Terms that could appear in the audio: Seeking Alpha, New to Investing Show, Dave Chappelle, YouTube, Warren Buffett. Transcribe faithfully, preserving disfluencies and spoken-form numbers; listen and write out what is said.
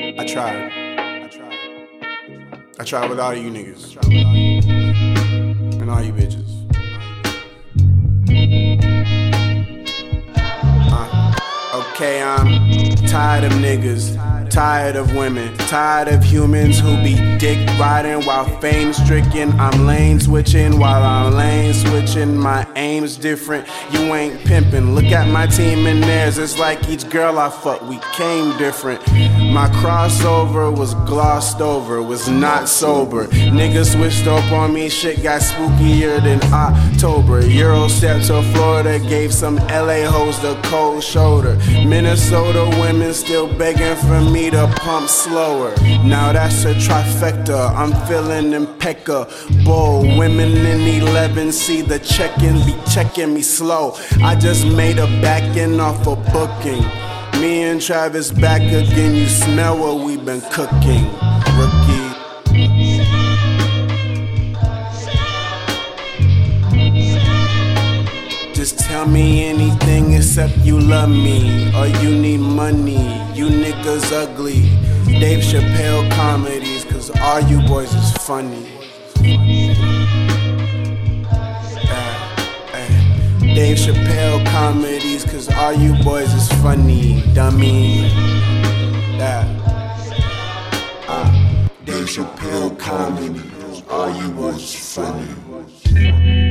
I tried. I tried. I tried with all you niggas. And all you bitches. Uh, okay, I'm tired of niggas, tired of women, tired of humans who be dick riding while fame stricken. I'm lane switching while I'm lane switching. My aim's different, you ain't pimping. Look at my team and theirs, it's like each girl I fuck, we came different. My crossover was glossed over, was not sober. Niggas switched up on me, shit got spookier than October. Euro stepped to Florida, gave some L A hoes the cold shoulder. Minnesota women still begging for me to pump slower. Now that's a trifecta, I'm feeling impeccable. Women in eleven see the check-in, be checking me slow. I just made a back-in off a booking. Me and Travis back again, you smell what we've been cooking. Rookie. Just tell me anything except you love me, or you need money. You niggas ugly, Dave Chappelle comedies, cause all you boys is funny. uh, uh, Dave Chappelle comedies, cause all you boys is funny, dummy. uh, uh, Dave Chappelle comedies, all you boys is funny.